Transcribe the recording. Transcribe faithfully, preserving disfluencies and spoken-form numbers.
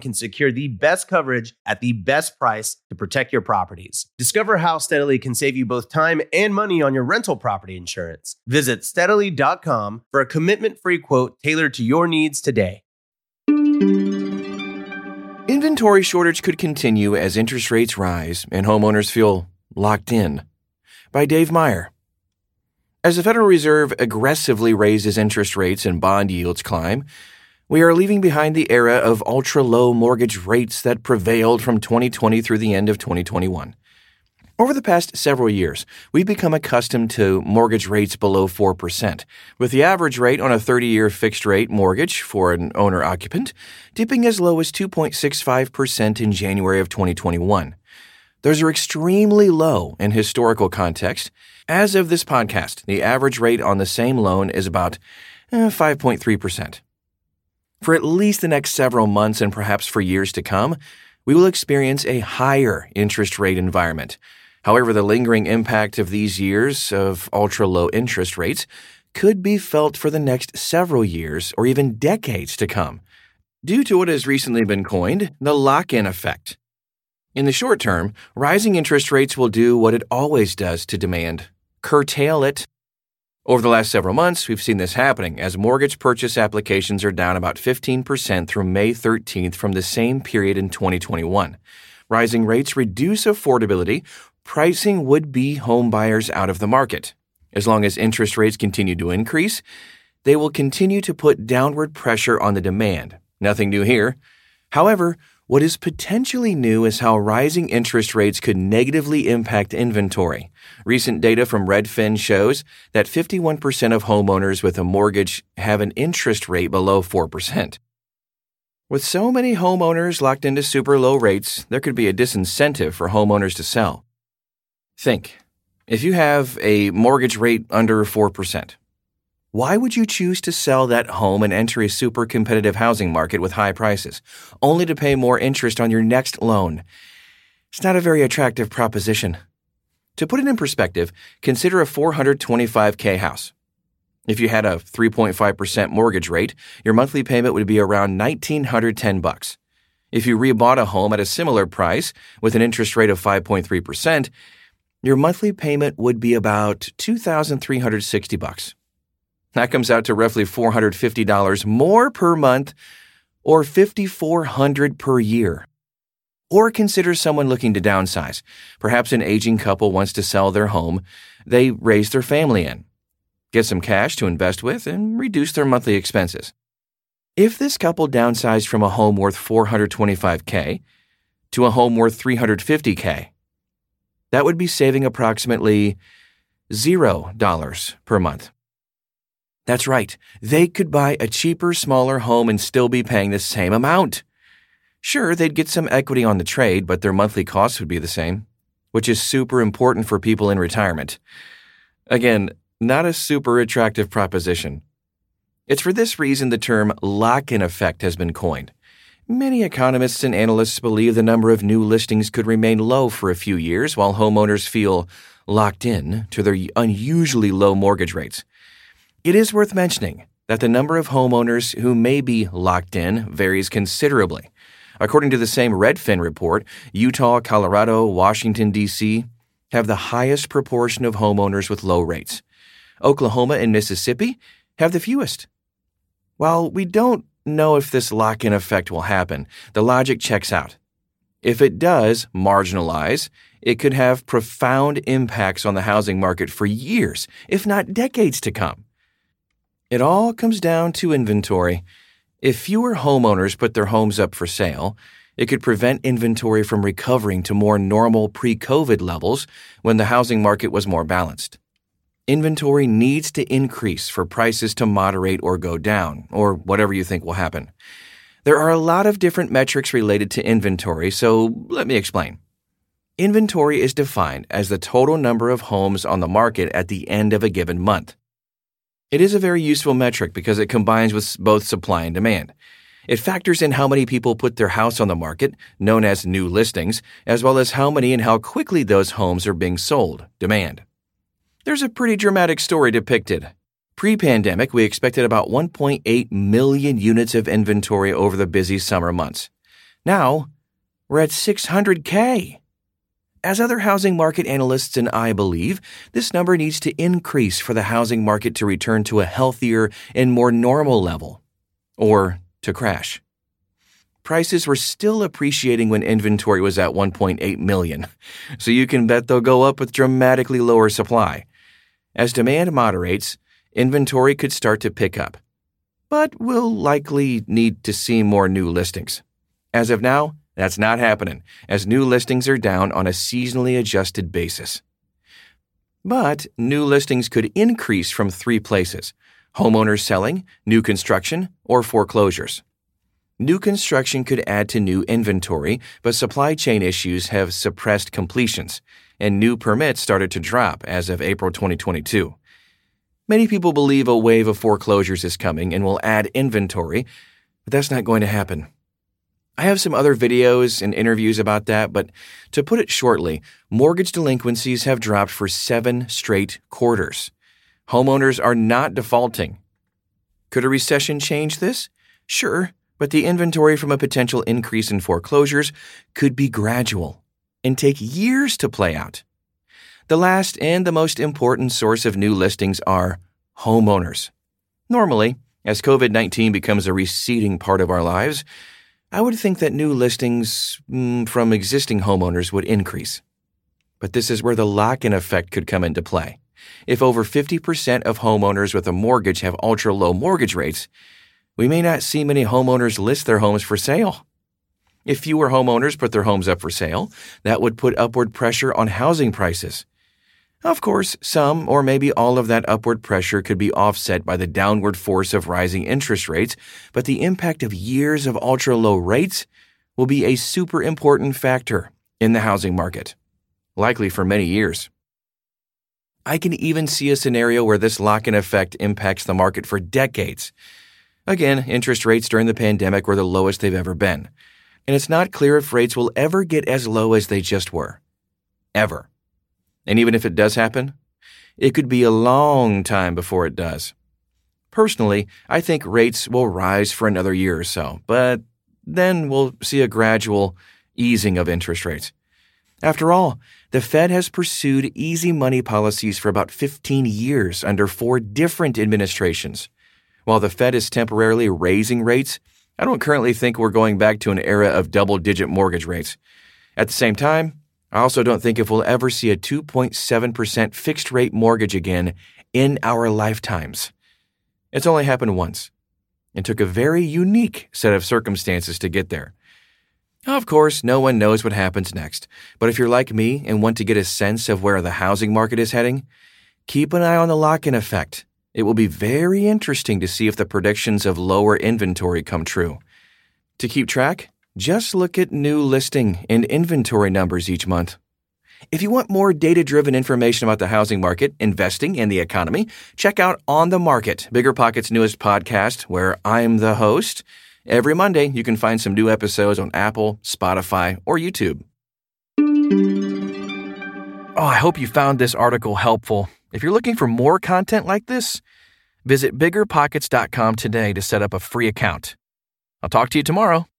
can secure the best coverage at the best price to protect your properties. Discover how Steadily can save you both time and money on your rental property insurance. Visit steadily dot com for a commitment-free quote tailored to your needs today. Inventory shortage could continue as interest rates rise and homeowners feel locked in. By Dave Meyer. As the Federal Reserve aggressively raises interest rates and bond yields climb, we are leaving behind the era of ultra-low mortgage rates that prevailed from twenty twenty through the end of twenty twenty-one. Over the past several years, we've become accustomed to mortgage rates below four percent, with the average rate on a thirty-year fixed-rate mortgage for an owner-occupant dipping as low as two point six five percent in January of twenty twenty-one. Those are extremely low in historical context. As of this podcast, the average rate on the same loan is about five point three percent. For at least the next several months and perhaps for years to come, we will experience a higher interest rate environment. However, the lingering impact of these years of ultra-low interest rates could be felt for the next several years or even decades to come, due to what has recently been coined the lock-in effect. In the short term, rising interest rates will do what it always does to demand: curtail it. Over the last several months, we've seen this happening as mortgage purchase applications are down about fifteen percent through May thirteenth from the same period in twenty twenty-one. Rising rates reduce affordability, pricing would-be homebuyers out of the market. As long as interest rates continue to increase, they will continue to put downward pressure on the demand. Nothing new here. However, what is potentially new is how rising interest rates could negatively impact inventory. Recent data from Redfin shows that fifty-one percent of homeowners with a mortgage have an interest rate below four percent. With so many homeowners locked into super low rates, there could be a disincentive for homeowners to sell. Think, if you have a mortgage rate under four percent, why would you choose to sell that home and enter a super competitive housing market with high prices, only to pay more interest on your next loan? It's not a very attractive proposition. To put it in perspective, consider a four hundred twenty-five thousand dollars house. If you had a three point five percent mortgage rate, your monthly payment would be around one thousand nine hundred ten dollars. If you rebought a home at a similar price with an interest rate of five point three percent, your monthly payment would be about two thousand three hundred sixty dollars. That comes out to roughly four hundred fifty dollars more per month or five thousand four hundred dollars per year. Or consider someone looking to downsize. Perhaps an aging couple wants to sell their home they raised their family in, get some cash to invest with, and reduce their monthly expenses. If this couple downsized from a home worth four hundred twenty-five thousand dollars to a home worth three hundred fifty thousand dollars, that would be saving approximately zero dollars per month. That's right. They could buy a cheaper, smaller home and still be paying the same amount. Sure, they'd get some equity on the trade, but their monthly costs would be the same, which is super important for people in retirement. Again, not a super attractive proposition. It's for this reason the term lock-in effect has been coined. Many economists and analysts believe the number of new listings could remain low for a few years while homeowners feel locked in to their unusually low mortgage rates. It is worth mentioning that the number of homeowners who may be locked in varies considerably. According to the same Redfin report, Utah, Colorado, Washington, D C have the highest proportion of homeowners with low rates. Oklahoma and Mississippi have the fewest. While we don't know if this lock-in effect will happen, the logic checks out. If it does marginalize, it could have profound impacts on the housing market for years, if not decades to come. It all comes down to inventory. If fewer homeowners put their homes up for sale, it could prevent inventory from recovering to more normal pre-COVID levels when the housing market was more balanced. Inventory needs to increase for prices to moderate or go down, or whatever you think will happen. There are a lot of different metrics related to inventory, so let me explain. Inventory is defined as the total number of homes on the market at the end of a given month. It is a very useful metric because it combines with both supply and demand. It factors in how many people put their house on the market, known as new listings, as well as how many and how quickly those homes are being sold, demand. There's a pretty dramatic story depicted. Pre-pandemic, we expected about one point eight million units of inventory over the busy summer months. Now, we're at six hundred thousand. As other housing market analysts and I believe, this number needs to increase for the housing market to return to a healthier and more normal level, or to crash. Prices were still appreciating when inventory was at one point eight million, so you can bet they'll go up with dramatically lower supply. As demand moderates, inventory could start to pick up, but we'll likely need to see more new listings. As of now, that's not happening, as new listings are down on a seasonally adjusted basis. But new listings could increase from three places: homeowners selling, new construction, or foreclosures. New construction could add to new inventory, but supply chain issues have suppressed completions, and new permits started to drop as of April twenty twenty-two. Many people believe a wave of foreclosures is coming and will add inventory, but that's not going to happen. I have some other videos and interviews about that, but to put it shortly, mortgage delinquencies have dropped for seven straight quarters. Homeowners are not defaulting. Could a recession change this? Sure. But the inventory from a potential increase in foreclosures could be gradual and take years to play out. The last and the most important source of new listings are homeowners. Normally, as COVID nineteen becomes a receding part of our lives, I would think that new listings mm, from existing homeowners would increase. But this is where the lock-in effect could come into play. If over fifty percent of homeowners with a mortgage have ultra-low mortgage rates, we may not see many homeowners list their homes for sale. If fewer homeowners put their homes up for sale, that would put upward pressure on housing prices. Of course, some or maybe all of that upward pressure could be offset by the downward force of rising interest rates, but the impact of years of ultra-low rates will be a super important factor in the housing market, likely for many years. I can even see a scenario where this lock-in effect impacts the market for decades. Again, interest rates during the pandemic were the lowest they've ever been, and it's not clear if rates will ever get as low as they just were. Ever. And even if it does happen, it could be a long time before it does. Personally, I think rates will rise for another year or so, but then we'll see a gradual easing of interest rates. After all, the Fed has pursued easy money policies for about fifteen years under four different administrations. While the Fed is temporarily raising rates, I don't currently think we're going back to an era of double-digit mortgage rates. At the same time, I also don't think if we'll ever see a two point seven percent fixed-rate mortgage again in our lifetimes. It's only happened once, and took a very unique set of circumstances to get there. Of course, no one knows what happens next, but if you're like me and want to get a sense of where the housing market is heading, keep an eye on the lock-in effect. It will be very interesting to see if the predictions of lower inventory come true. To keep track, just look at new listing and inventory numbers each month. If you want more data-driven information about the housing market, investing, and the economy, check out On the Market, BiggerPockets' newest podcast, where I'm the host. Every Monday, you can find some new episodes on Apple, Spotify, or YouTube. Oh, I hope you found this article helpful. If you're looking for more content like this, visit bigger pockets dot com today to set up a free account. I'll talk to you tomorrow.